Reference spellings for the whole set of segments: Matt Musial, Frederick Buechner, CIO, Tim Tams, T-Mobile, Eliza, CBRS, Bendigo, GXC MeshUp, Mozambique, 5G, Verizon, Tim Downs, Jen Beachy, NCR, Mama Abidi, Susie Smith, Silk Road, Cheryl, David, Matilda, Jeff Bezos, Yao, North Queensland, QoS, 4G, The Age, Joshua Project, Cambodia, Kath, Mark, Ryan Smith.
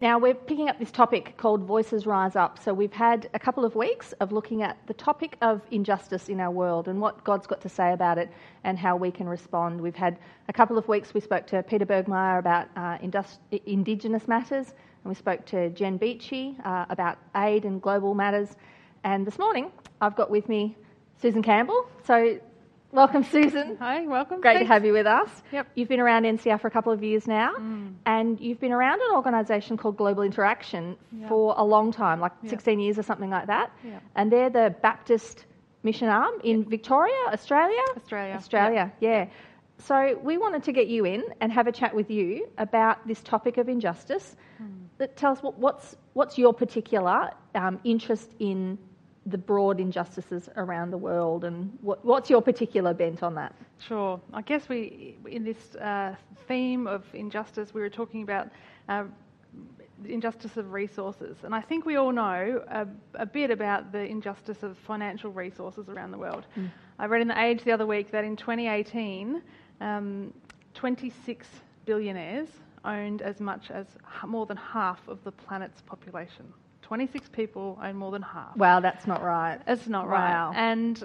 Now, we're picking up this topic called Voices Rise Up. So we've had a couple of weeks of looking at the topic of injustice in our world and what God's got to say about it and how we can respond. We've had a couple of weeks, we spoke to Peter Bergmeier about Indigenous matters, and we spoke to Jen Beachy about aid and global matters. And this morning, I've got with me Susan Campbell. So welcome, Susan. Hi, welcome. Great to have you with us. Yep. You've been around NCR for a couple of years now, and you've been around an organisation called Global Interaction for a long time, like 16 years or something like that. Yep. And they're the Baptist mission arm in Victoria, Australia. Yep. So we wanted to get you in and have a chat with you about this topic of injustice. But tell us what's your particular interest in the broad injustices around the world, and what's your particular bent on that? Sure. I guess we, in this theme of injustice, we were talking about the injustice of resources, and I think we all know a bit about the injustice of financial resources around the world. I read in The Age the other week that in 2018, 26 billionaires owned as much as more than half of the planet's population. 26 people own more than half. Wow, that's not right. It's not right. Wow. And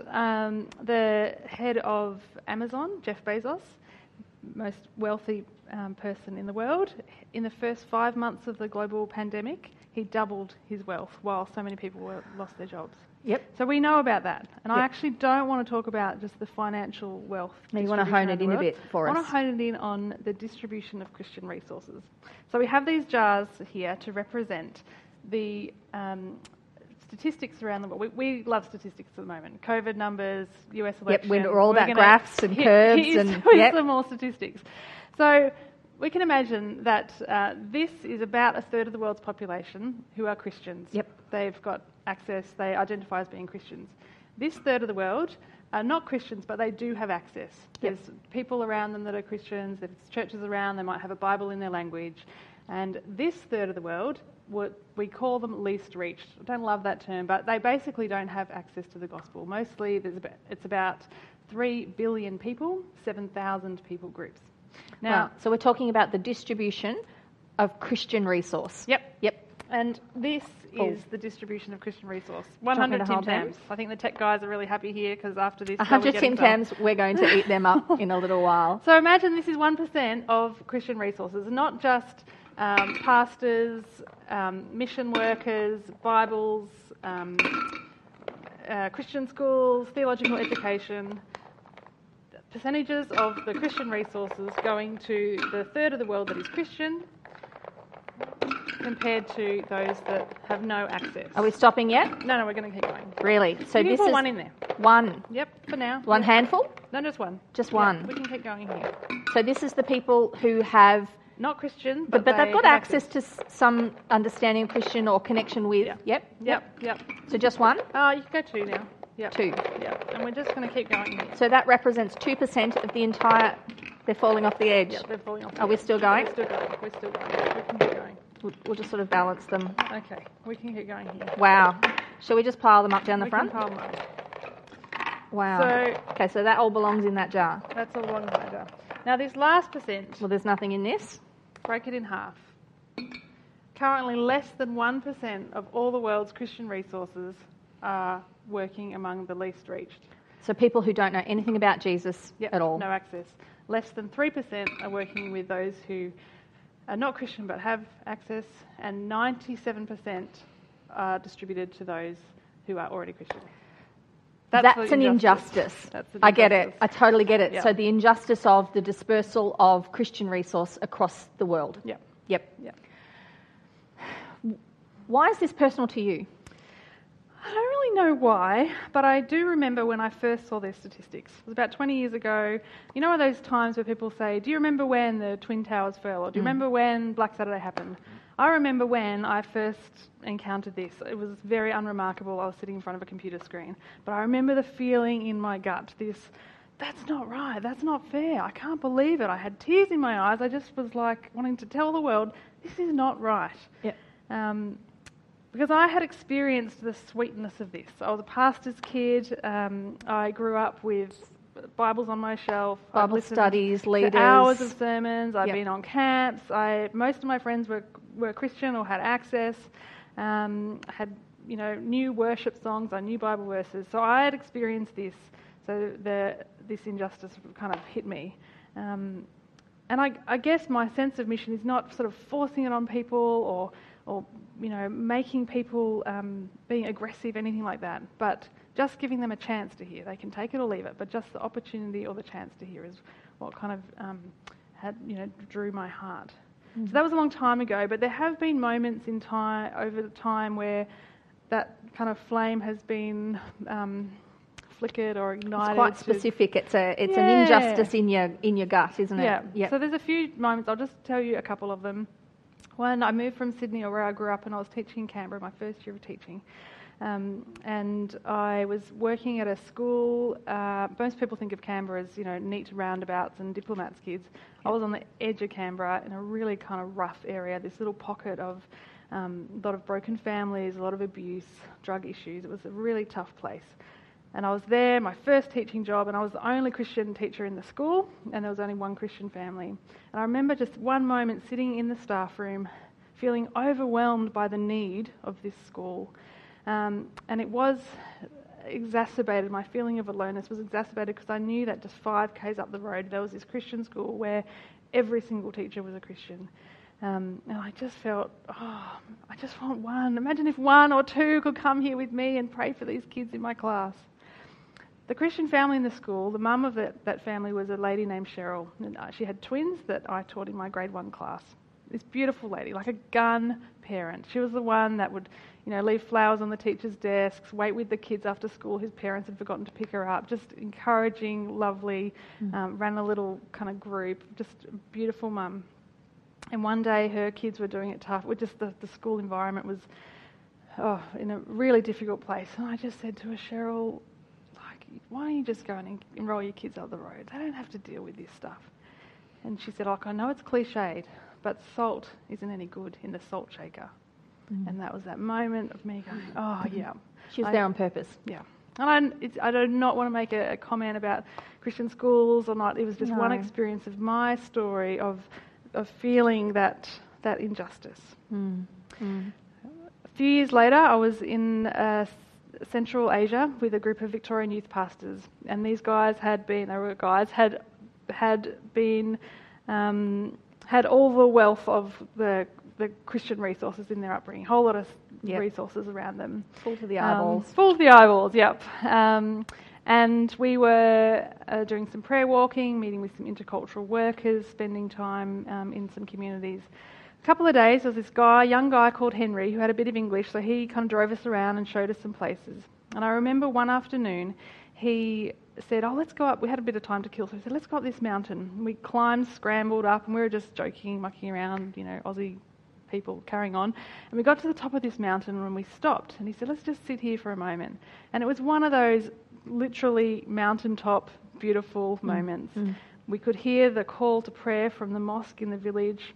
the head of Amazon, Jeff Bezos, most wealthy person in the world, in the first 5 months of the global pandemic, he doubled his wealth while so many people lost their jobs. Yep. So we know about that. And I actually don't want to talk about just the financial wealth. You want to hone it in a bit for us. I want to hone it in on the distribution of Christian resources. So we have these jars here to represent the statistics around the world. We love statistics at the moment. COVID numbers, US election. Yep, we're all about graphs and curves and some more statistics. So we can imagine that this is about a third of the world's population who are Christians. Yep. They've got access, they identify as being Christians. This third of the world are not Christians, but they do have access. Yep. There's people around them that are Christians, there's churches around, they might have a Bible in their language. And this third of the world, we call them least reached. I don't love that term, but they basically don't have access to the gospel. Mostly, it's about 3 billion people, 7,000 people groups. Now, so we're talking about the distribution of Christian resource. Yep. And this is the distribution of Christian resource. 100 Tim Tams. I think the tech guys are really happy here because after this, 100 Tim Tams, we're going to eat them up in a little while. So imagine this is 1% of Christian resources, not just pastors, mission workers, Bibles, Christian schools, theological education. Percentages of the Christian resources going to the third of the world that is Christian compared to those that have no access. Are we stopping yet? No, we're going to keep going. Really? So this is one in there. One. Yep, for now. One handful? No, just one. Just one. We can keep going here. So this is the people who have... Not Christian, but they've got access to some understanding of Christian or connection with. Yep. So just one? You can go two now. Yep. Two. Yep. And we're just going to keep going here. So that represents 2% of the entire... They're falling off the edge. Yep, they're falling off the edge. Are we still going? We're still going. We can keep going. We'll just sort of balance them. Okay. We can keep going here. Wow. Shall we just pile them up down the front? We can pile them up. Wow. So that all belongs in that jar. That's all belongs in that jar. Now this last percent... Well, there's nothing in this. Break it in half. Currently, less than 1% of all the world's Christian resources are working among the least reached. So people who don't know anything about Jesus at all. No access. Less than 3% are working with those who are not Christian but have access, and 97% are distributed to those who are already Christian. That's an injustice. I get it. I totally get it. Yep. So the injustice of the dispersal of Christian resource across the world. Yep. Why is this personal to you? I don't really know why, but I do remember when I first saw their statistics. It was about 20 years ago. You know those times where people say, do you remember when the Twin Towers fell? Or do you remember when Black Saturday happened? I remember when I first encountered this. It was very unremarkable. I was sitting in front of a computer screen. But I remember the feeling in my gut, that's not right, that's not fair, I can't believe it. I had tears in my eyes. I just was like wanting to tell the world, this is not right. Yeah. Because I had experienced the sweetness of this. I was a pastor's kid. I grew up with Bibles on my shelf. Bible studies, leaders. Hours of sermons. I've been on camps. Most of my friends were were Christian or had access, had, you know, new worship songs or new Bible verses. So I had experienced this. So this injustice kind of hit me. And I guess my sense of mission is not sort of forcing it on people or you know, making people being aggressive, anything like that, but just giving them a chance to hear. They can take it or leave it, but just the opportunity or the chance to hear is what kind of had, you know, drew my heart. Mm-hmm. So that was a long time ago, but there have been moments in time over the time where that kind of flame has been flickered or ignited. It's quite specific. It's an injustice in your gut, isn't it? Yeah. Yep. So there's a few moments. I'll just tell you a couple of them. One, I moved from Sydney, where I grew up, and I was teaching in Canberra, my first year of teaching. And I was working at a school. Most people think of Canberra as, you know, neat roundabouts and diplomats' kids. Yep. I was on the edge of Canberra in a really kind of rough area, this little pocket of a lot of broken families, a lot of abuse, drug issues. It was a really tough place. And I was there, my first teaching job, and I was the only Christian teacher in the school, and there was only one Christian family. And I remember just one moment sitting in the staff room, feeling overwhelmed by the need of this school. And it was exacerbated, my feeling of aloneness was exacerbated, because I knew that just 5k's up the road, there was this Christian school where every single teacher was a Christian. And I just felt, I just want one. Imagine if one or two could come here with me and pray for these kids in my class. The Christian family in the school, the mum of that family was a lady named Cheryl. And she had twins that I taught in my grade 1 class. This beautiful lady, like a gun parent. She was the one that would, you know, leave flowers on the teachers' desks, wait with the kids after school. His parents had forgotten to pick her up. Just encouraging, lovely, ran a little kind of group. Just a beautiful mum. And one day her kids were doing it tough. Just the school environment was in a really difficult place. And I just said to her, Cheryl, why don't you just go and enrol your kids up the road? They don't have to deal with this stuff. And she said, I know it's cliched, but salt isn't any good in the salt shaker. Mm. And that was that moment of me going, yeah. She was there on purpose. Yeah. And I do not want to make a comment about Christian schools or not. It was just one experience of my story of feeling that injustice. Mm. Mm. A few years later, I was in Central Asia with a group of Victorian youth pastors, and these guys had all the wealth of the Christian resources in their upbringing, a whole lot of resources around them, full to the eyeballs. Yep. And we were doing some prayer walking, meeting with some intercultural workers, spending time in some communities. A couple of days, there was this young guy called Henry who had a bit of English, so he kind of drove us around and showed us some places. And I remember one afternoon, he said, let's go up. We had a bit of time to kill, so he said, let's go up this mountain. And we climbed, scrambled up, and we were just joking, mucking around, you know, Aussie people carrying on. And we got to the top of this mountain and we stopped. And he said, let's just sit here for a moment. And it was one of those literally mountaintop, beautiful moments. Mm. We could hear the call to prayer from the mosque in the village.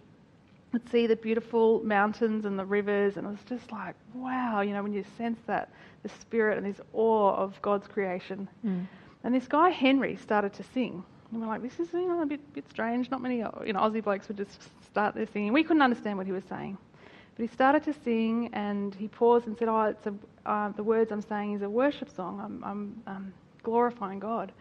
I'd see the beautiful mountains and the rivers, and it was just like, wow, you know, when you sense that, the spirit and this awe of God's creation. Mm. And this guy, Henry, started to sing. And we're like, this is, you know, a bit strange. Not many, you know, Aussie blokes would just start their singing. We couldn't understand what he was saying. But he started to sing, and he paused and said, it's the words I'm saying is a worship song. I'm glorifying God.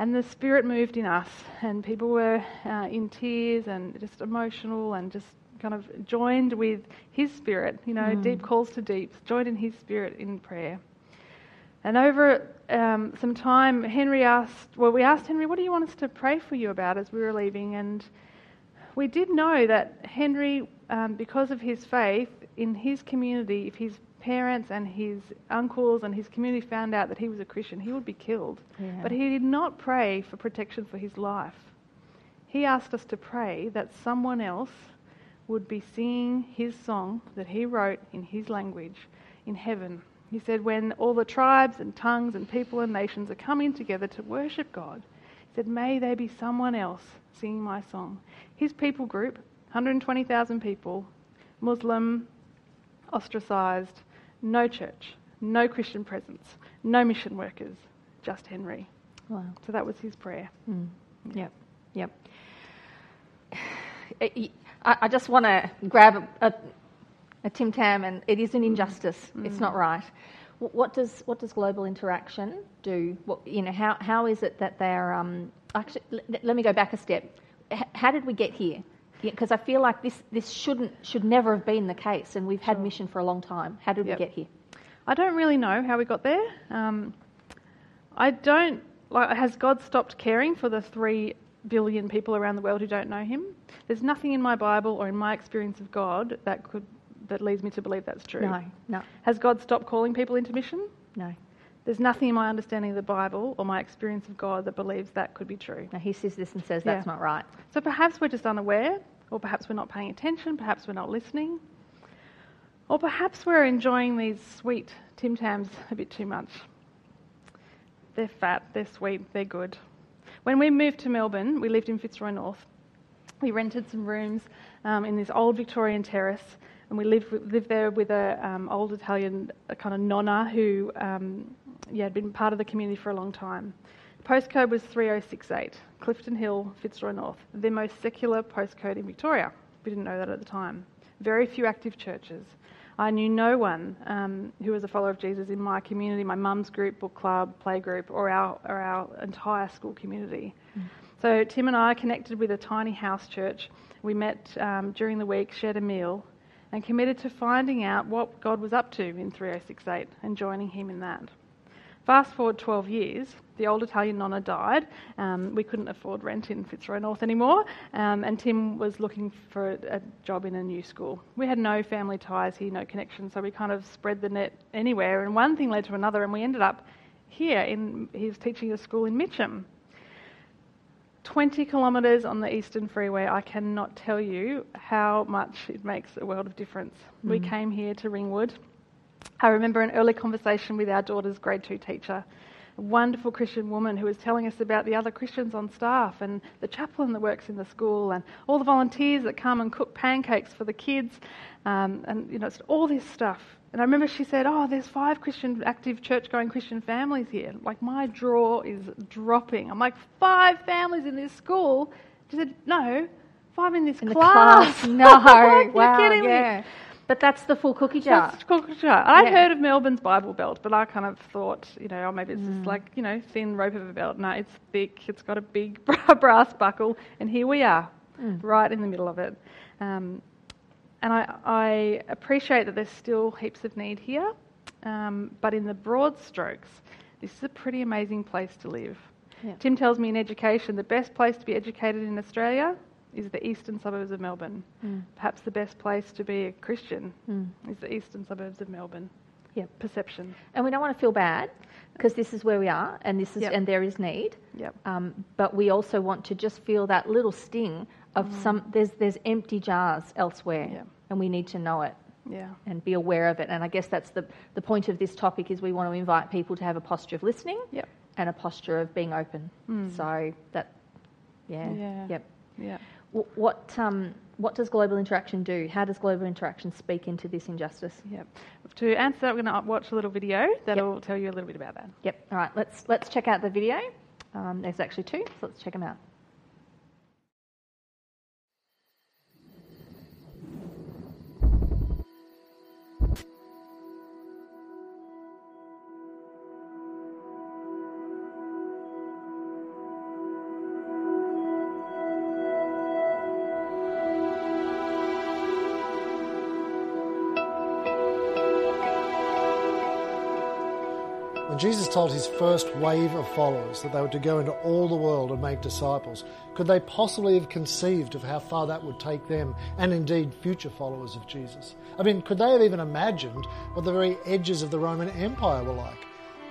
And the spirit moved in us, and people were in tears and just emotional and just kind of joined with his spirit, you know, deep calls to deep, joined in his spirit in prayer. And over some time, we asked Henry, what do you want us to pray for you about as we were leaving? And we did know that Henry, because of his faith, in his community, if his parents and his uncles and his community found out that he was a Christian, he would be killed. Yeah. But he did not pray for protection for his life. He asked us to pray that someone else would be singing his song that he wrote in his language in heaven. He said, when all the tribes and tongues and people and nations are coming together to worship God, he said, may there be someone else singing my song. His people group, 120,000 people, Muslim, ostracised, no church, no Christian presence, no mission workers, just Henry. Wow. So that was his prayer. Mm. Yep. I just want to grab a Tim Tam, and it is an injustice. Mm. It's not right. What does Global Interaction do? How is it that they're actually? Let me go back a step. How did we get here? Because I feel like this should never have been the case, and we've had mission for a long time. How did we get here? I don't really know how we got there. Has God stopped caring for the 3 billion people around the world who don't know Him? There's nothing in my Bible or in my experience of God that leads me to believe that's true. No. Has God stopped calling people into mission? No. There's nothing in my understanding of the Bible or my experience of God that believes that could be true. Now He sees this and says that's not right. So perhaps we're just unaware, or perhaps we're not paying attention, perhaps we're not listening, or perhaps we're enjoying these sweet Tim Tams a bit too much. They're fat, they're sweet, they're good. When we moved to Melbourne, we lived in Fitzroy North. We rented some rooms in this old Victorian terrace, and we lived there with an old Italian kind of nonna who had been part of the community for a long time. Postcode was 3068, Clifton Hill, Fitzroy North, the most secular postcode in Victoria. We didn't know that at the time. Very few active churches. I knew no one who was a follower of Jesus in my community, my mum's group, book club, playgroup, or our entire school community. Mm. So Tim and I connected with a tiny house church. We met during the week, shared a meal, and committed to finding out what God was up to in 3068 and joining Him in that. Fast forward 12 years, the old Italian nonna died. We couldn't afford rent in Fitzroy North anymore, and Tim was looking for a job in a new school. We had no family ties here, no connections, so we kind of spread the net anywhere, and one thing led to another, and we ended up here. He was teaching a school in Mitcham. 20 kilometres on the Eastern Freeway. I cannot tell you how much it makes a world of difference. Mm. We came here to Ringwood. I remember an early conversation with our daughter's grade 2 teacher, a wonderful Christian woman who was telling us about the other Christians on staff and the chaplain that works in the school and all the volunteers that come and cook pancakes for the kids it's all this stuff. And I remember she said, there's 5 Christian, active church-going Christian families here. Like, my jaw is dropping. I'm like, 5 families in this school? She said, no, 5 in this class. No, like, wow, you're kidding me. But that's the full cookie jar. That's the cookie jar. I'd heard of Melbourne's Bible Belt, but I kind of thought, maybe it's just like, thin rope of a belt. No, it's thick. It's got a big brass buckle. And here we are, right in the middle of it. And I appreciate that there's still heaps of need here, but in the broad strokes, this is a pretty amazing place to live. Yeah. Tim tells me in education, the best place to be educated in Australia is the eastern suburbs of Melbourne. Mm. Perhaps the best place to be a Christian is the eastern suburbs of Melbourne. Yeah, perception. And we don't want to feel bad, because this is where we are, and this is and there is need. Yep. But we also want to just feel that little sting of there's empty jars elsewhere, and we need to know it and be aware of it. And I guess that's the point of this topic, is we want to invite people to have a posture of listening and a posture of being open. Mm. So that, What does Global Interaction do? How does Global Interaction speak into this injustice? Yep. To answer that, we're going to watch a little video that'll tell you a little bit about that. Yep. All right. Let's check out the video. There's actually 2, so let's check them out. Jesus told his first wave of followers that they were to go into all the world and make disciples. Could they possibly have conceived of how far that would take them, and indeed future followers of Jesus? I mean, could they have even imagined what the very edges of the Roman Empire were like,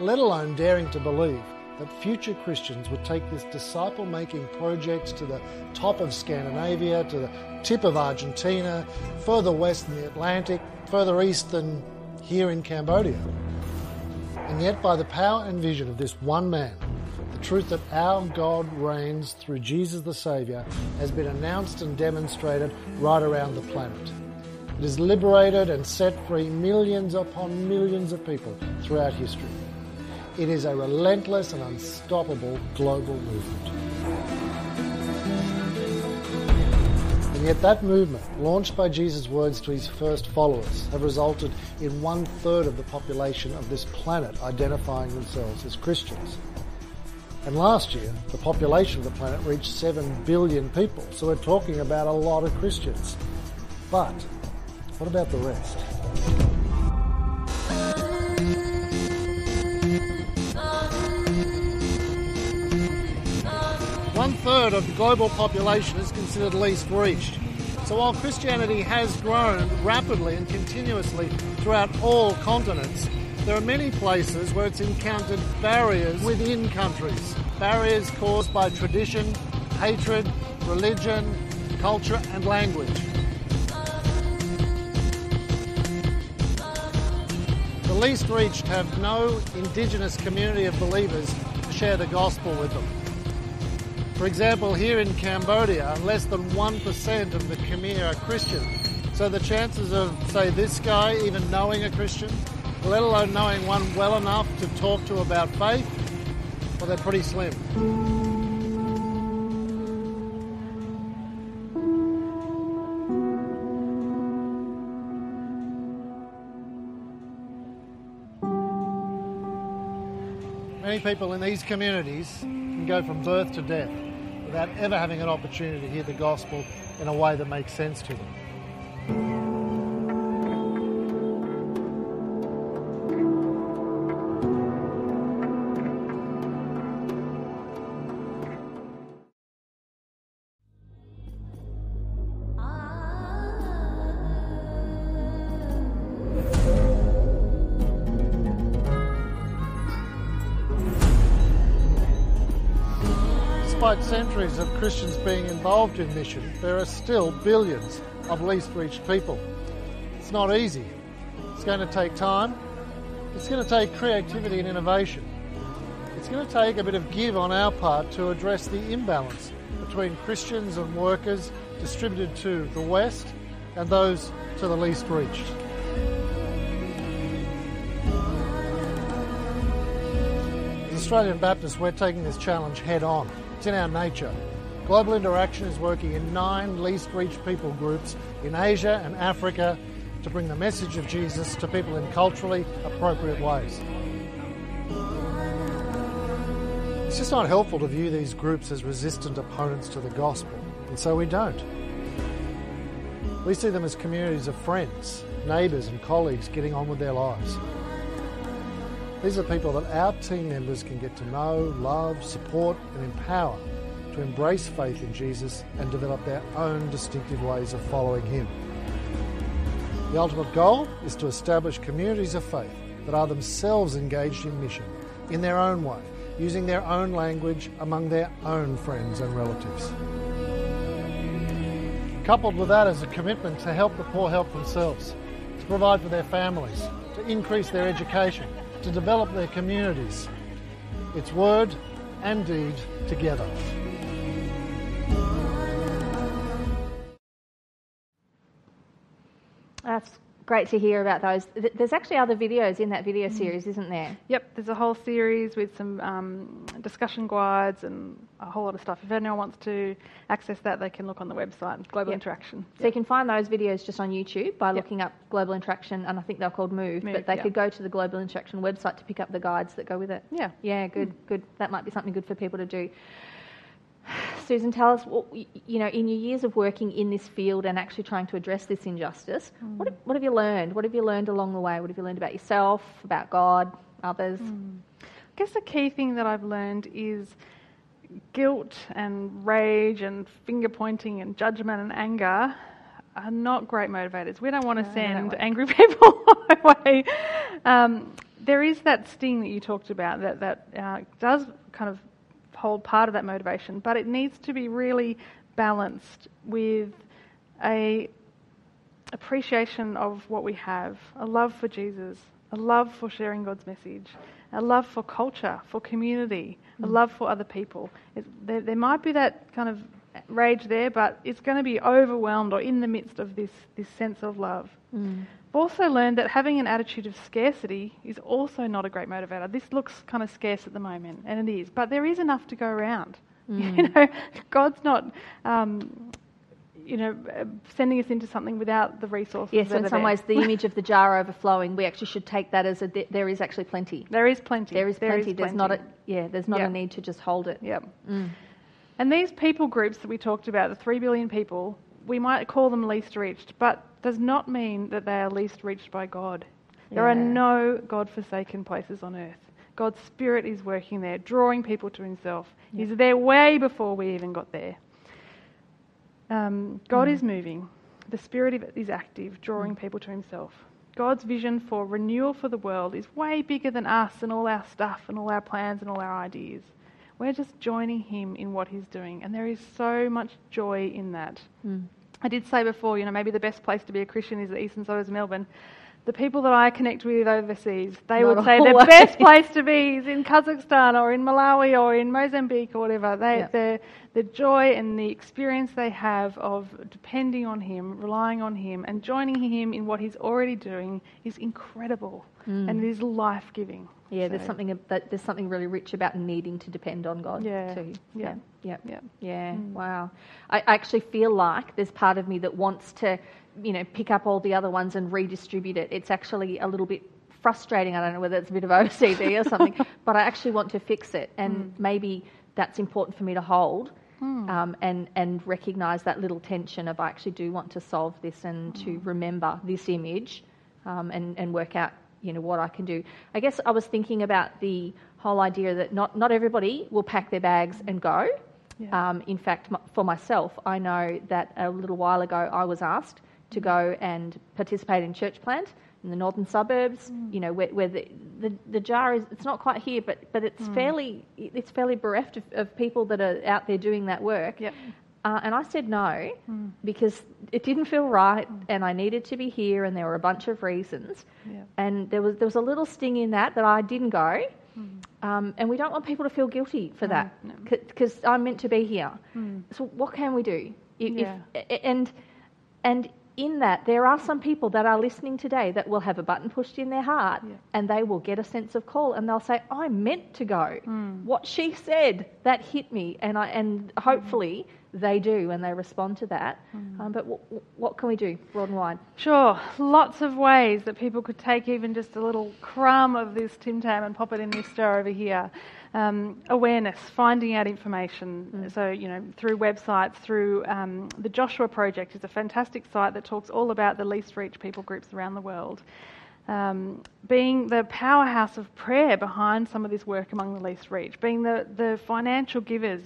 let alone daring to believe that future Christians would take this disciple-making project to the top of Scandinavia, to the tip of Argentina, further west than the Atlantic, further east than here in Cambodia? And yet, by the power and vision of this one man, the truth that our God reigns through Jesus the Saviour has been announced and demonstrated right around the planet. It has liberated and set free millions upon millions of people throughout history. It is a relentless and unstoppable global movement. And yet that movement, launched by Jesus' words to his first followers, have resulted in 1/3 of the population of this planet identifying themselves as Christians. And last year, the population of the planet reached 7 billion people, so we're talking about a lot of Christians. But what about the rest? One-third of the global population is considered least reached. So while Christianity has grown rapidly and continuously throughout all continents, there are many places where it's encountered barriers within countries. Barriers caused by tradition, hatred, religion, culture and language. The least reached have no indigenous community of believers to share the gospel with them. For example, here in Cambodia, less than 1% of the Khmer are Christian. So the chances of, say, this guy even knowing a Christian, let alone knowing one well enough to talk to about faith, well, they're pretty slim. Many people in these communities can go from birth to death without ever having an opportunity to hear the gospel in a way that makes sense to them. Despite centuries of Christians being involved in mission, there are still billions of least reached people. It's not easy. It's going to take time. It's going to take creativity and innovation. It's going to take a bit of give on our part to address the imbalance between Christians and workers distributed to the West and those to the least reached. As Australian Baptists, we're taking this challenge head on. It's in our nature. Global Interaction is working in 9 least reached people groups in Asia and Africa to bring the message of Jesus to people in culturally appropriate ways. It's just not helpful to view these groups as resistant opponents to the gospel, and so we don't. We see them as communities of friends, neighbours and colleagues getting on with their lives. These are people that our team members can get to know, love, support and empower to embrace faith in Jesus and develop their own distinctive ways of following him. The ultimate goal is to establish communities of faith that are themselves engaged in mission, in their own way, using their own language among their own friends and relatives. Coupled with that is a commitment to help the poor help themselves, to provide for their families, to increase their education, to develop their communities. It's word and deed together. That's great to hear about those. There's actually other videos in that video series, isn't there? Yep, there's a whole series with some discussion guides and a whole lot of stuff. If anyone wants to access that, they can look on the website, Global Interaction. So you can find those videos just on YouTube by looking up Global Interaction, and I think they're called Move, but they could go to the Global Interaction website to pick up the guides that go with it. Yeah. Yeah, good. That might be something good for people to do. Susan, tell us, you know, in your years of working in this field and actually trying to address this injustice, what have you learned? What have you learned along the way? What have you learned about yourself, about God, others? I guess the key thing that I've learned is guilt and rage and finger-pointing and judgment and anger are not great motivators. We don't want to send angry people away. There is that sting that you talked about that does kind of hold part of that motivation, but it needs to be really balanced with an appreciation of what we have, a love for Jesus, a love for sharing God's message, a love for culture, for community, a love for other people. There might be that kind of rage there, but it's going to be overwhelmed or in the midst of this sense of love. I've also learned that having an attitude of scarcity is also not a great motivator. This looks kind of scarce at the moment, and it is, but there is enough to go around. You know, God's not sending us into something without the resources. Yes, so in some ways, the image of the jar overflowing, we actually should take that as there is actually plenty. There is plenty. There is plenty. There's not a need to just hold it. Yep. Mm. And these people groups that we talked about, the 3 billion people, we might call them least reached, but does not mean that they are least reached by God. There are no God-forsaken places on earth. God's Spirit is working there, drawing people to Himself. Yeah. He's there way before we even got there. God is moving. The Spirit is active, drawing people to Himself. God's vision for renewal for the world is way bigger than us and all our stuff and all our plans and all our ideas. We're just joining Him in what He's doing, and there is so much joy in that. Mm. I did say before, maybe the best place to be a Christian is the eastern suburbs of Melbourne. The people that I connect with overseas, they would say the best place to be is in Kazakhstan or in Malawi or in Mozambique or whatever. The joy and the experience they have of depending on Him, relying on Him and joining Him in what He's already doing is incredible and it is life-giving. Yeah, so there's something really rich about needing to depend on God too. Yeah. Yeah. Yeah. Yeah. Mm. Wow. I actually feel like there's part of me that wants to pick up all the other ones and redistribute it. It's actually a little bit frustrating. I don't know whether it's a bit of OCD or something, but I actually want to fix it. And maybe that's important for me to hold and recognise that little tension of I actually do want to solve this and to remember this image and work out, what I can do. I guess I was thinking about the whole idea that not everybody will pack their bags and go. Yeah. In fact, for myself, I know that a little while ago I was asked to go and participate in church plant in the northern suburbs, where the jar is, it's not quite here, but it's fairly bereft of people that are out there doing that work. Yep. And I said no because it didn't feel right and I needed to be here and there were a bunch of reasons. Yep. And there was a little sting in that I didn't go. And we don't want people to feel guilty for that because I'm meant to be here. Mm. So what can we do? If in that, there are some people that are listening today that will have a button pushed in their heart and they will get a sense of call and they'll say, I meant to go. Mm. What she said, that hit me. And hopefully they do and they respond to that. Mm. But what can we do broad and wide? Sure. Lots of ways that people could take even just a little crumb of this Tim Tam and pop it in this jar over here. Awareness, finding out information. So, through websites, through the Joshua Project is a fantastic site that talks all about the least reached people groups around the world. Being the powerhouse of prayer behind some of this work among the least reached, being the financial givers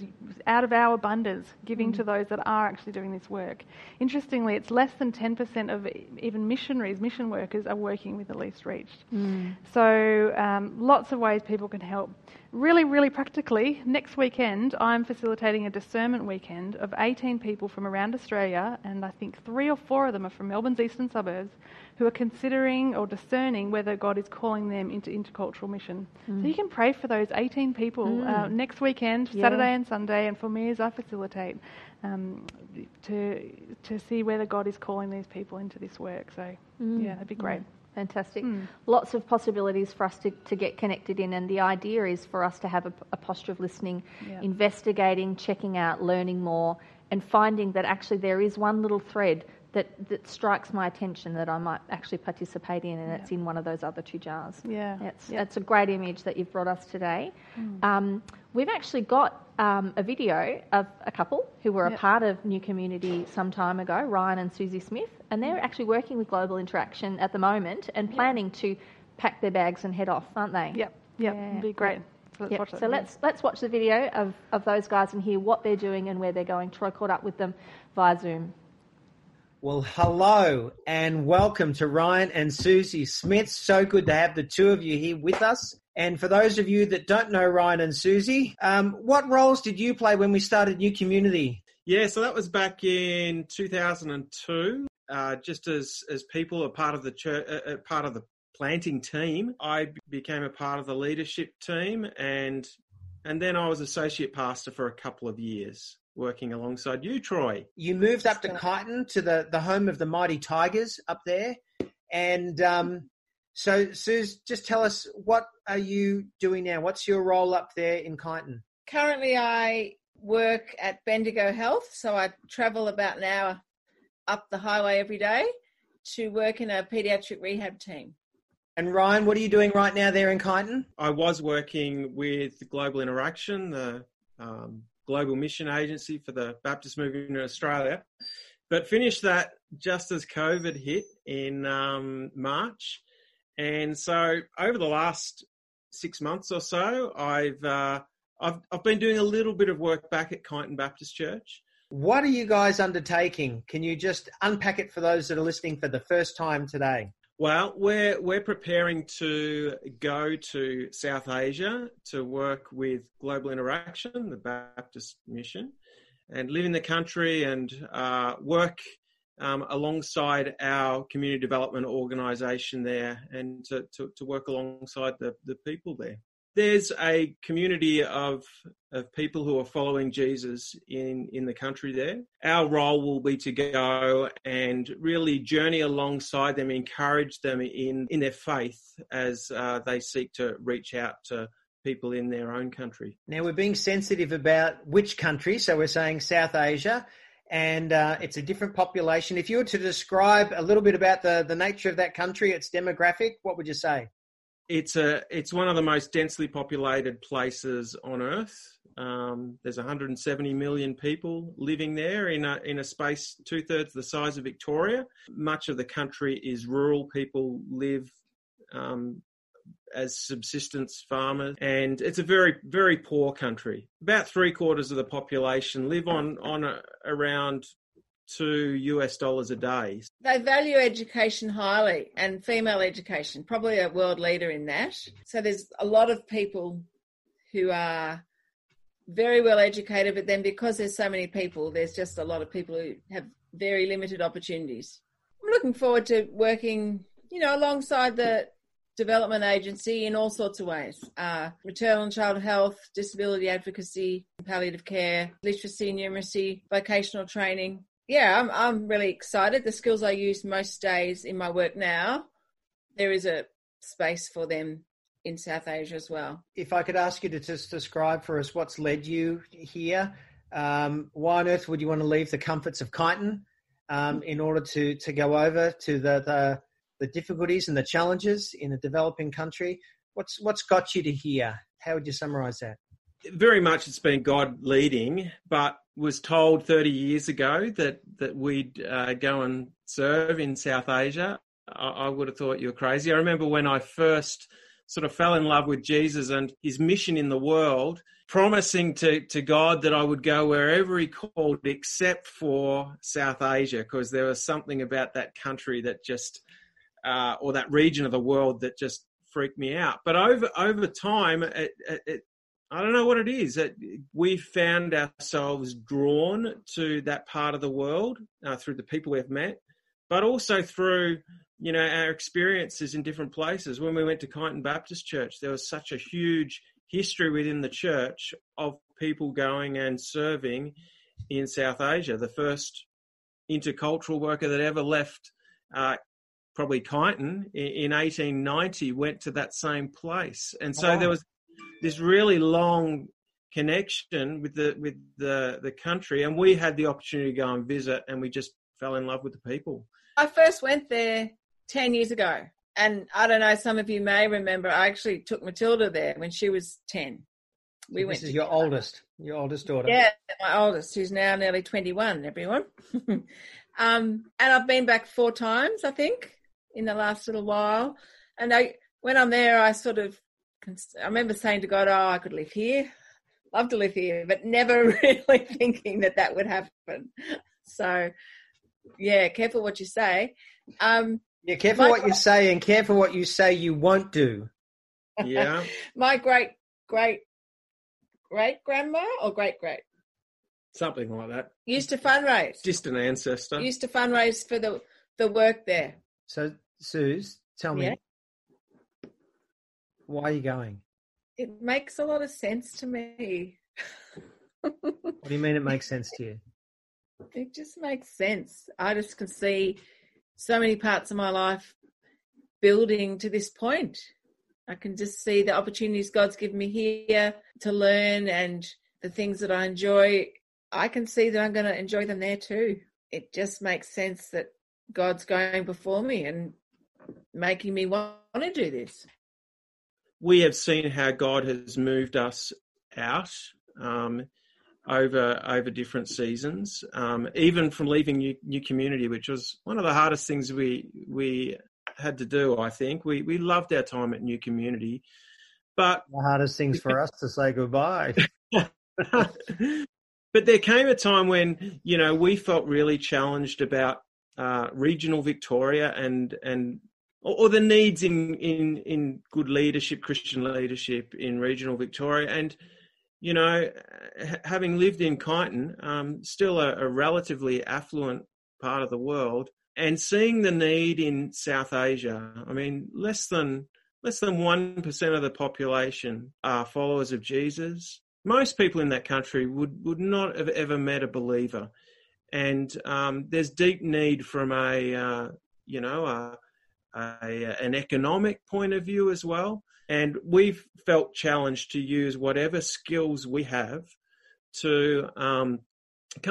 out of our abundance, giving to those that are actually doing this work. Interestingly, it's less than 10% of even missionaries, mission workers are working with the least reached. Mm. So lots of ways people can help. Really, really practically, next weekend I'm facilitating a discernment weekend of 18 people from around Australia, and I think 3 or 4 of them are from Melbourne's eastern suburbs, who are considering or discerning whether God is calling them into intercultural mission. Mm. So you can pray for those 18 people next weekend, Saturday and Sunday, and for me as I facilitate, to see whether God is calling these people into this work. So, that'd be great. Yeah. Fantastic. Mm. Lots of possibilities for us to get connected in, and the idea is for us to have a posture of listening, investigating, checking out, learning more, and finding that actually there is one little thread that strikes my attention that I might actually participate in, and it's in one of those other 2 jars. Yeah. That's a great image that you've brought us today. Mm. We've actually got a video of a couple who were a part of New Community some time ago, Ryan and Susie Smith, and they're actually working with Global Interaction at the moment and planning to pack their bags and head off, aren't they? Yep. Yep. Yeah. It'd be great. So let's watch it. So let's watch the video of those guys and hear what they're doing and where they're going. Troy caught up with them via Zoom. Well, hello and welcome to Ryan and Susie Smith. So good to have the 2 of you here with us. And for those of you that don't know Ryan and Susie, what roles did you play when we started New Community? Yeah, so that was back in 2002. Just as people are part of the church, part of the planting team, I became a part of the leadership team, and then I was associate pastor for a couple of years, working alongside you, Troy. You moved up to Kyneton, to the home of the Mighty Tigers up there. And so, Suze, just tell us, what are you doing now? What's your role up there in Kyneton? Currently, I work at Bendigo Health, so I travel about an hour up the highway every day to work in a paediatric rehab team. And Ryan, what are you doing right now there in Kyneton? I was working with Global Interaction, the global mission agency for the Baptist movement in Australia, but finished that just as COVID hit in March. And so over the last 6 months or so, I've been doing a little bit of work back at Kyneton Baptist Church. What are you guys undertaking? Can you just unpack it for those that are listening for the first time today? Well, we're preparing to go to South Asia to work with Global Interaction, the Baptist mission, and live in the country and work alongside our community development organisation there, and to work alongside the people there. There's a community of people who are following Jesus in the country there. Our role will be to go and really journey alongside them, encourage them in their faith as they seek to reach out to people in their own country. Now, we're being sensitive about which country, so we're saying South Asia, and it's a different population. If you were to describe a little bit about the nature of that country, its demographic, what would you say? It's one of the most densely populated places on Earth. There's 170 million people living there in a space two-thirds the size of Victoria. Much of the country is rural. People live as subsistence farmers, and it's a very, very poor country. About three-quarters of the population live on around $2 a day. They value education highly, and female education, probably a world leader in that. So there's a lot of people who are very well educated, but then because there's so many people, there's just a lot of people who have very limited opportunities. I'm looking forward to working, alongside the development agency in all sorts of ways. Maternal and child health, disability advocacy, palliative care, literacy, numeracy, vocational training. Yeah, I'm really excited. The skills I use most days in my work now, there is a space for them in South Asia as well. If I could ask you to just describe for us what's led you here, why on earth would you want to leave the comforts of Kyneton in order to go over to the difficulties and the challenges in a developing country? What's got you to here? How would you summarise that? Very much it's been God leading, but was told 30 years ago that we'd go and serve in South Asia. I would have thought you were crazy. I remember when I first sort of fell in love with Jesus and his mission in the world, promising to God that I would go wherever he called except for South Asia, because there was something about that country that just, or that region of the world that just freaked me out. But over time, I don't know what it is. We found ourselves drawn to that part of the world through the people we've met, but also through, our experiences in different places. When we went to Kyneton Baptist Church, there was such a huge history within the church of people going and serving in South Asia. The first intercultural worker that ever left probably Kyneton in 1890 went to that same place. And so there was this really long connection with the country, and we had the opportunity to go and visit, and we just fell in love with the people. I first went there 10 years ago, and I don't know, some of you may remember, I actually took Matilda there when she was 10. We went. This is your oldest daughter. Yeah, my oldest, who's now nearly 21, everyone. And I've been back 4 times, I think, in the last little while. And when I'm there, I remember saying to God, I could live here, love to live here, but never really thinking that would happen. So, yeah, careful what you say. Yeah, careful what you say, and careful what you say you won't do. Yeah. My great-great-great-grandma or great-great? Something like that. Used to fundraise. Distant ancestor. Used to fundraise for the work there. So, Suze, tell me. Yeah. Why are you going? It makes a lot of sense to me. What do you mean it makes sense to you? It just makes sense. I just can see so many parts of my life building to this point. I can just see the opportunities God's given me here to learn, and the things that I enjoy, I can see that I'm going to enjoy them there too. it just makes sense that God's going before me and making me want to do this. We have seen how God has moved us out over different seasons, even from leaving New Community, which was one of the hardest things we had to do, I think. We loved our time at New Community. But the hardest things for us to say goodbye. But there came a time when, you know, we felt really challenged about regional Victoria and the needs in good leadership, Christian leadership in regional Victoria. And, you know, having lived in Kyneton, still a relatively affluent part of the world, and seeing the need in South Asia, I mean, less than 1% of the population are followers of Jesus. Most people in that country would not have ever met a believer. And there's deep need from an economic point of view as well. And we've felt challenged to use whatever skills we have to come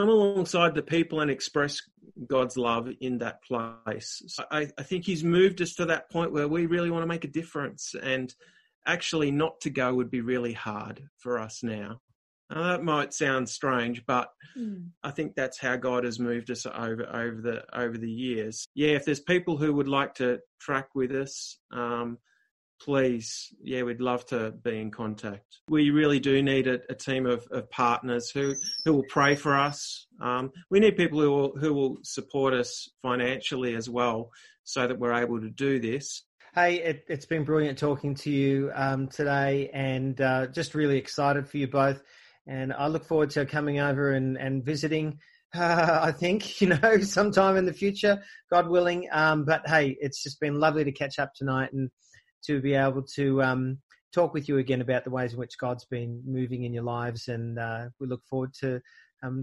alongside the people and express God's love in that place. So I think he's moved us to that point where we really want to make a difference, and actually not to go would be really hard for us now. That might sound strange, but I think that's how God has moved us over the years. Yeah, if there's people who would like to track with us, please, yeah, we'd love to be in contact. We really do need a team of partners who will pray for us. We need people who will support us financially as well, so that we're able to do this. Hey, it's been brilliant talking to you today, and just really excited for you both. And I look forward to coming over and visiting, I think, you know, sometime in the future, God willing. But hey, it's just been lovely to catch up tonight and to be able to talk with you again about the ways in which God's been moving in your lives. And we look forward to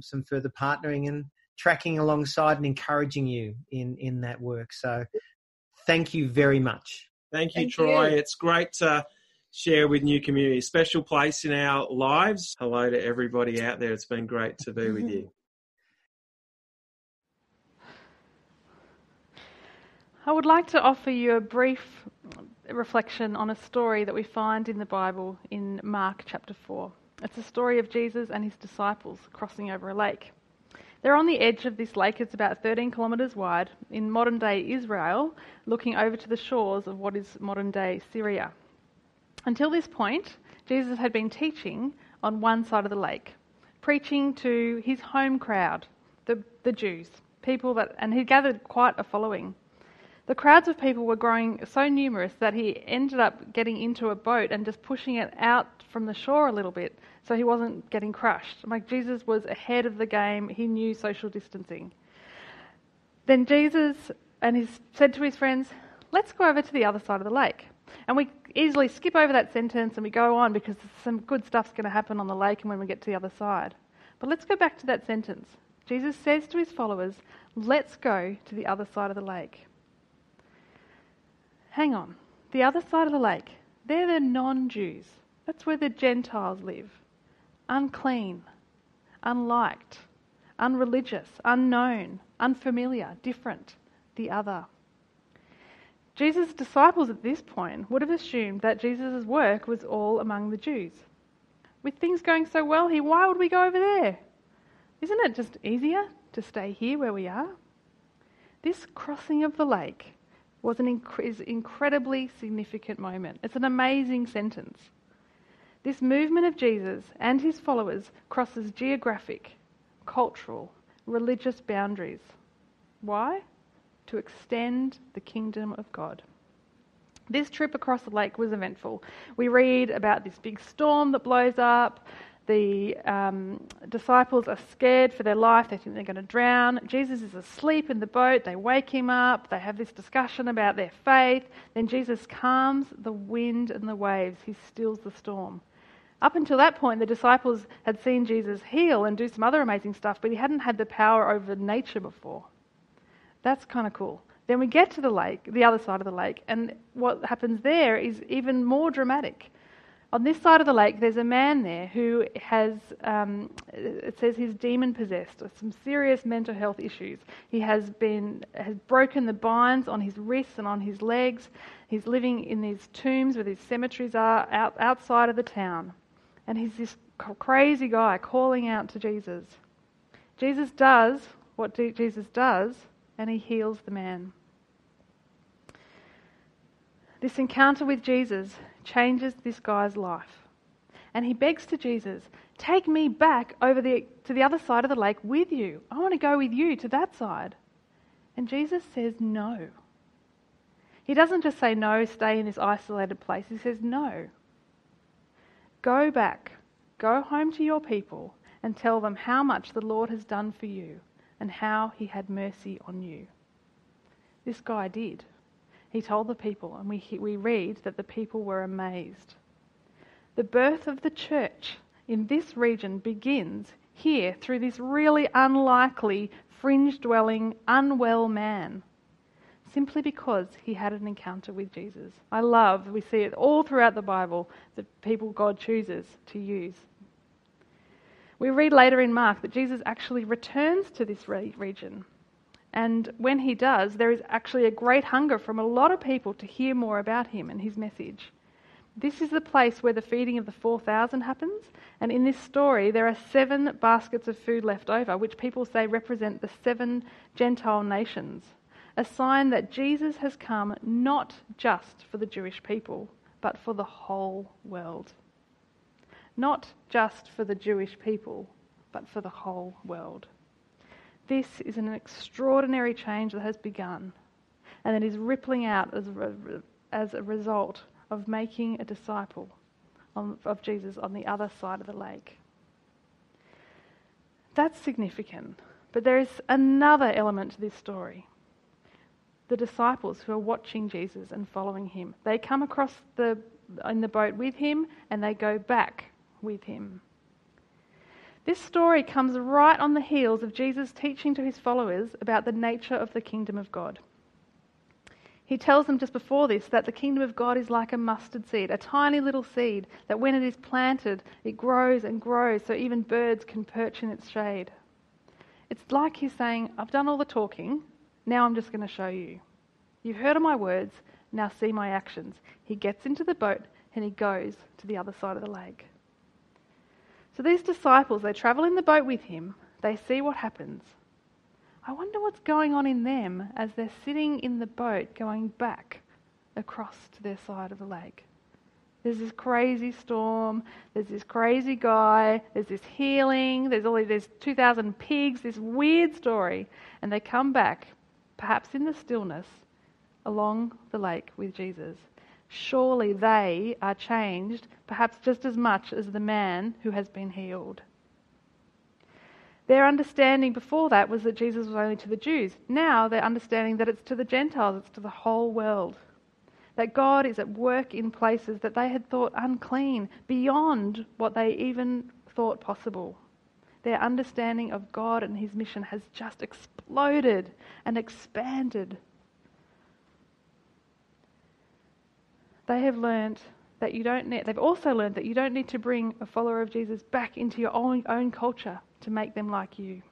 some further partnering and tracking alongside and encouraging you in that work. So thank you very much. Thank you, Troy. It's great to share with New Community, a special place in our lives. Hello to everybody out there. It's been great to be with you. I would like to offer you a brief reflection on a story that we find in the Bible in Mark chapter 4. It's a story of Jesus and his disciples crossing over a lake. They're on the edge of this lake. It's about 13 kilometres wide in modern-day Israel, looking over to the shores of what is modern-day Syria. Until this point, Jesus had been teaching on one side of the lake, preaching to his home crowd, the Jews, and he gathered quite a following. The crowds of people were growing so numerous that he ended up getting into a boat and just pushing it out from the shore a little bit so he wasn't getting crushed. Like, Jesus was ahead of the game. He knew social distancing. Then Jesus said to his friends, "Let's go over to the other side of the lake." And we easily skip over that sentence and we go on because some good stuff's going to happen on the lake and when we get to the other side. But let's go back to that sentence. Jesus says to his followers, "Let's go to the other side of the lake." Hang on. The other side of the lake, they're the non-Jews. That's where the Gentiles live. Unclean, unliked, unreligious, unknown, unfamiliar, different, the other. Jesus' disciples at this point would have assumed that Jesus' work was all among the Jews. With things going so well here, why would we go over there? Isn't it just easier to stay here where we are? This crossing of the lake was is an incredibly significant moment. It's an amazing sentence. This movement of Jesus and his followers crosses geographic, cultural, religious boundaries. Why? To extend the kingdom of God. This trip across the lake was eventful. We read about this big storm that blows up. The disciples are scared for their life. They think they're going to drown. Jesus is asleep in the boat. They wake him up. They have this discussion about their faith. Then Jesus calms the wind and the waves. He stills the storm. Up until that point, the disciples had seen Jesus heal and do some other amazing stuff, but he hadn't had the power over nature before. That's kind of cool. Then we get to the lake, the other side of the lake, and what happens there is even more dramatic. on this side of the lake, there's a man there who has, it says he's demon-possessed, or some serious mental health issues. He has broken the binds on his wrists and on his legs. He's living in these tombs where these cemeteries are outside of the town. And he's this crazy guy calling out to Jesus. Jesus does what Jesus does, and he heals the man. This encounter with Jesus changes this guy's life. And he begs to Jesus, take me back over to the other side of the lake with you. I want to go with you to that side. And Jesus says no. He doesn't just say no, stay in this isolated place. He says no. Go back, go home to your people and tell them how much the Lord has done for you and how he had mercy on you. This guy did. He told the people, and we read that the people were amazed. The birth of the church in this region begins here through this really unlikely, fringe-dwelling, unwell man, simply because he had an encounter with Jesus. I love, we see it all throughout the Bible, the people God chooses to use. We read later in Mark that Jesus actually returns to this region. And when he does, there is actually a great hunger from a lot of people to hear more about him and his message. This is the place where the feeding of the 4,000 happens. And in this story, there are 7 baskets of food left over, which people say represent the 7 Gentile nations, a sign that Jesus has come not just for the Jewish people, but for the whole world. Not just for the Jewish people, but for the whole world. This is an extraordinary change that has begun and that is rippling out as a result of making a disciple of Jesus on the other side of the lake. That's significant, but there is another element to this story. The disciples who are watching Jesus and following him, they come across in the boat with him and they go back with him. This story comes right on the heels of Jesus teaching to his followers about the nature of the kingdom of God. He tells them just before this that the kingdom of God is like a mustard seed, a tiny little seed that when it is planted, it grows and grows so even birds can perch in its shade. It's like he's saying, I've done all the talking, now I'm just going to show you. You've heard of my words, now see my actions. He gets into the boat and he goes to the other side of the lake. So these disciples, they travel in the boat with him. They see what happens. I wonder what's going on in them as they're sitting in the boat going back across to their side of the lake. There's this crazy storm. There's this crazy guy. There's this healing. There's 2,000 pigs, this weird story. And they come back, perhaps in the stillness, along the lake with Jesus. Surely they are changed, perhaps just as much as the man who has been healed. Their understanding before that was that Jesus was only to the Jews. Now they're understanding that it's to the Gentiles, it's to the whole world. That God is at work in places that they had thought unclean, beyond what they even thought possible. Their understanding of God and his mission has just exploded and expanded. They've also learned that you don't need to bring a follower of Jesus back into your own culture to make them like you.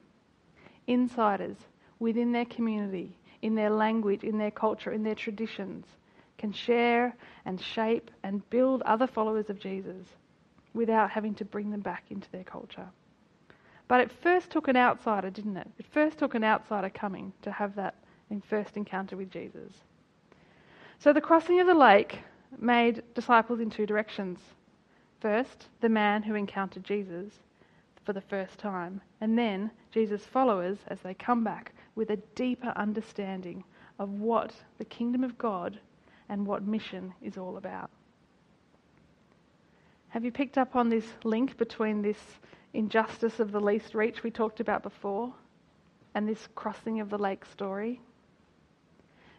Insiders within their community, in their language, in their culture, in their traditions, can share and shape and build other followers of Jesus without having to bring them back into their culture. But it first took an outsider, didn't it? It first took an outsider coming to have that first encounter with Jesus. So the crossing of the lake made disciples in 2 directions. First, the man who encountered Jesus for the first time, and then Jesus' followers as they come back with a deeper understanding of what the kingdom of God and what mission is all about. Have you picked up on this link between this injustice of the least reach we talked about before and this crossing of the lake story?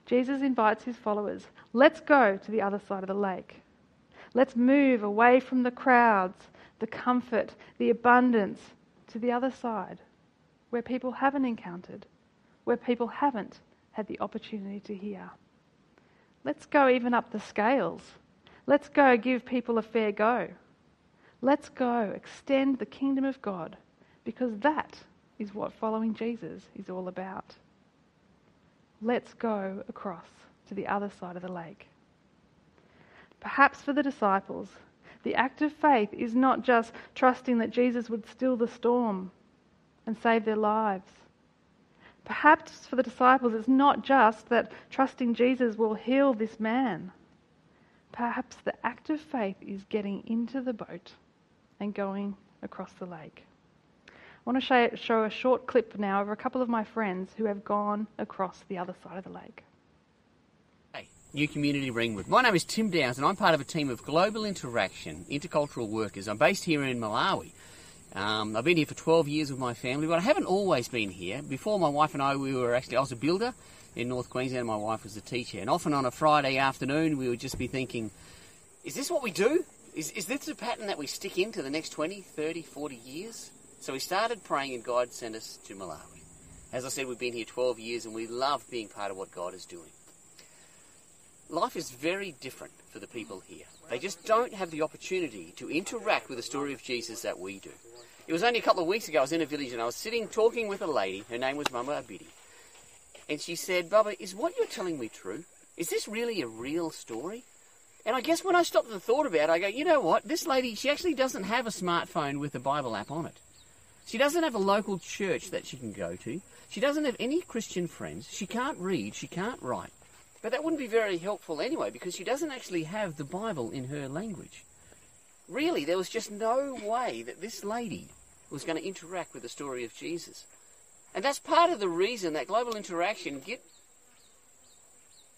Jesus invites his followers, let's go to the other side of the lake. Let's move away from the crowds, the comfort, the abundance, to the other side, where people haven't encountered, where people haven't had the opportunity to hear. Let's go even up the scales. Let's go give people a fair go. Let's go extend the kingdom of God, because that is what following Jesus is all about. Let's go across to the other side of the lake. Perhaps for the disciples, the act of faith is not just trusting that Jesus would still the storm and save their lives. Perhaps for the disciples, it's not just that trusting Jesus will heal this man. Perhaps the act of faith is getting into the boat and going across the lake. I want to show a short clip now of a couple of my friends who have gone across the other side of the lake. New Community, Ringwood. My name is Tim Downs and I'm part of a team of Global Interaction, intercultural workers. I'm based here in Malawi. I've been here for 12 years with my family, but I haven't always been here. Before, my wife and I was a builder in North Queensland, my wife was a teacher, and often on a Friday afternoon we would just be thinking, is this what we do? Is this a pattern that we stick into the next 20, 30, 40 years? So we started praying and God sent us to Malawi. As I said, we've been here 12 years and we love being part of what God is doing. Life is very different for the people here. They just don't have the opportunity to interact with the story of Jesus that we do. It was only a couple of weeks ago, I was in a village and I was sitting talking with a lady, her name was Mama Abidi, and she said, "Bubba, is what you're telling me true? Is this really a real story?" And I guess when I stopped and thought about it, I go, you know what, this lady, she actually doesn't have a smartphone with a Bible app on it. She doesn't have a local church that she can go to. She doesn't have any Christian friends. She can't read, she can't write. But that wouldn't be very helpful anyway, because she doesn't actually have the Bible in her language. Really, there was just no way that this lady was going to interact with the story of Jesus. And that's part of the reason that Global Interaction get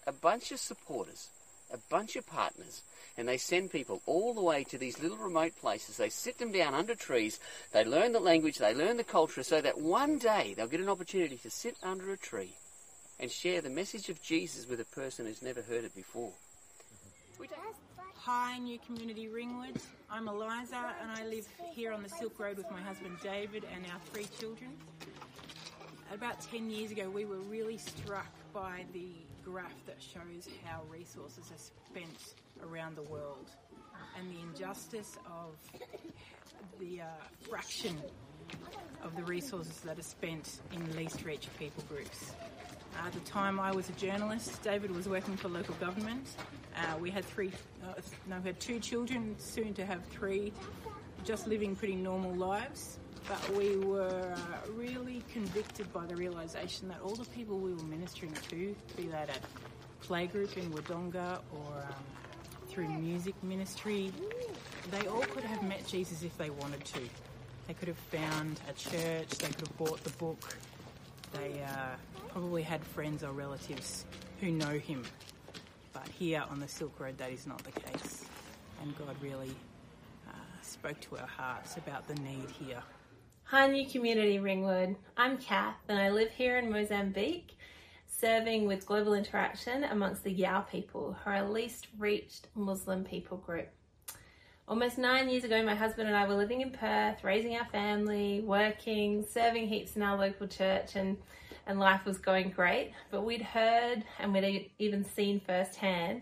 a bunch of supporters, a bunch of partners, and they send people all the way to these little remote places. They sit them down under trees, they learn the language, they learn the culture, so that one day they'll get an opportunity to sit under a tree and share the message of Jesus with a person who's never heard it before. Hi, New Community, Ringwood. I'm Eliza and I live here on the Silk Road with my husband David and our three children. About 10 years ago, we were really struck by the graph that shows how resources are spent around the world and the injustice of the fraction of the resources that are spent in least reach people groups. At the time I was a journalist, David was working for local government. We had two children, soon to have three, just living pretty normal lives. But we were really convicted by the realisation that all the people we were ministering to, be that at playgroup in Wodonga or through music ministry, they all could have met Jesus if they wanted to. They could have found a church, they could have bought the book, they probably had friends or relatives who know him. But here on the Silk Road, that is not the case. And God really spoke to our hearts about the need here. Hi, New Community, Ringwood. I'm Kath and I live here in Mozambique, serving with Global Interaction amongst the Yao people, who are our least reached Muslim people group. Almost 9 years ago, my husband and I were living in Perth, raising our family, working, serving heaps in our local church, and life was going great. But we'd heard and we'd even seen firsthand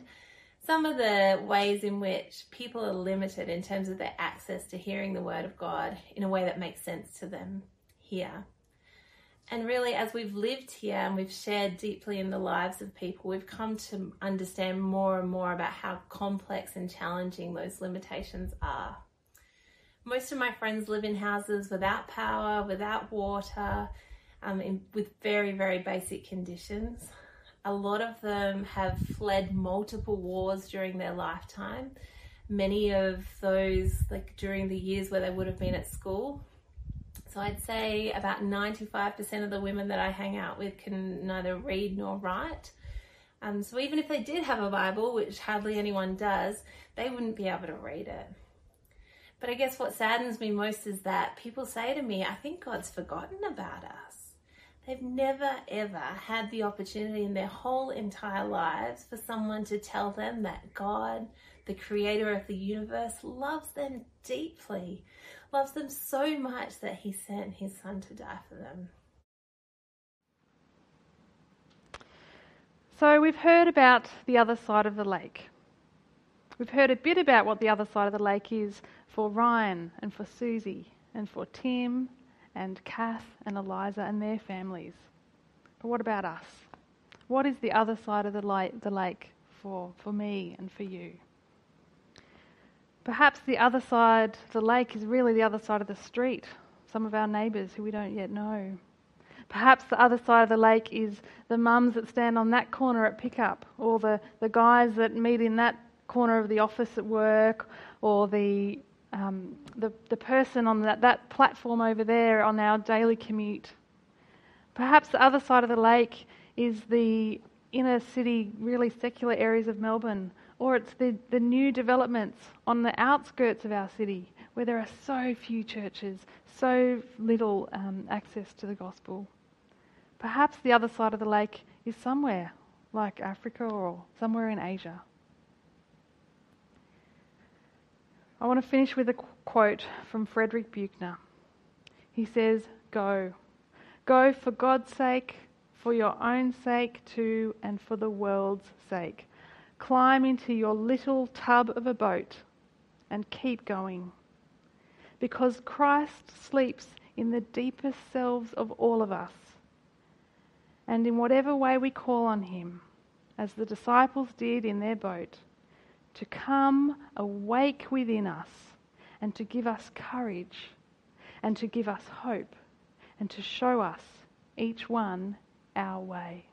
some of the ways in which people are limited in terms of their access to hearing the word of God in a way that makes sense to them here. And really, as we've lived here and we've shared deeply in the lives of people, we've come to understand more and more about how complex and challenging those limitations are. Most of my friends live in houses without power, without water, with very, very basic conditions. A lot of them have fled multiple wars during their lifetime. Many of those, like during the years where they would have been at school. So I'd say about 95% of the women that I hang out with can neither read nor write. So even if they did have a Bible, which hardly anyone does, they wouldn't be able to read it. But I guess what saddens me most is that people say to me, "I think God's forgotten about us." They've never, ever had the opportunity in their whole entire lives for someone to tell them that God, the creator of the universe, loves them deeply, loves them so much that he sent his son to die for them. So we've heard about the other side of the lake. We've heard a bit about what the other side of the lake is for Ryan and for Susie and for Tim and Kath and Eliza and their families. But what about us? What is the other side of the lake for me and for you? Perhaps the other side of the lake is really the other side of the street, some of our neighbours who we don't yet know. Perhaps the other side of the lake is the mums that stand on that corner at pickup, or the guys that meet in that corner of the office at work, or the person on that platform over there on our daily commute. Perhaps the other side of the lake is the inner city, really secular areas of Melbourne, or it's the new developments on the outskirts of our city where there are so few churches, so little access to the gospel. Perhaps the other side of the lake is somewhere like Africa or somewhere in Asia. I want to finish with a quote from Frederick Buechner. He says, "Go. Go for God's sake, for your own sake too, and for the world's sake. Climb into your little tub of a boat and keep going. Because Christ sleeps in the deepest selves of all of us. And in whatever way we call on him, as the disciples did in their boat, to come awake within us and to give us courage and to give us hope and to show us each one our way."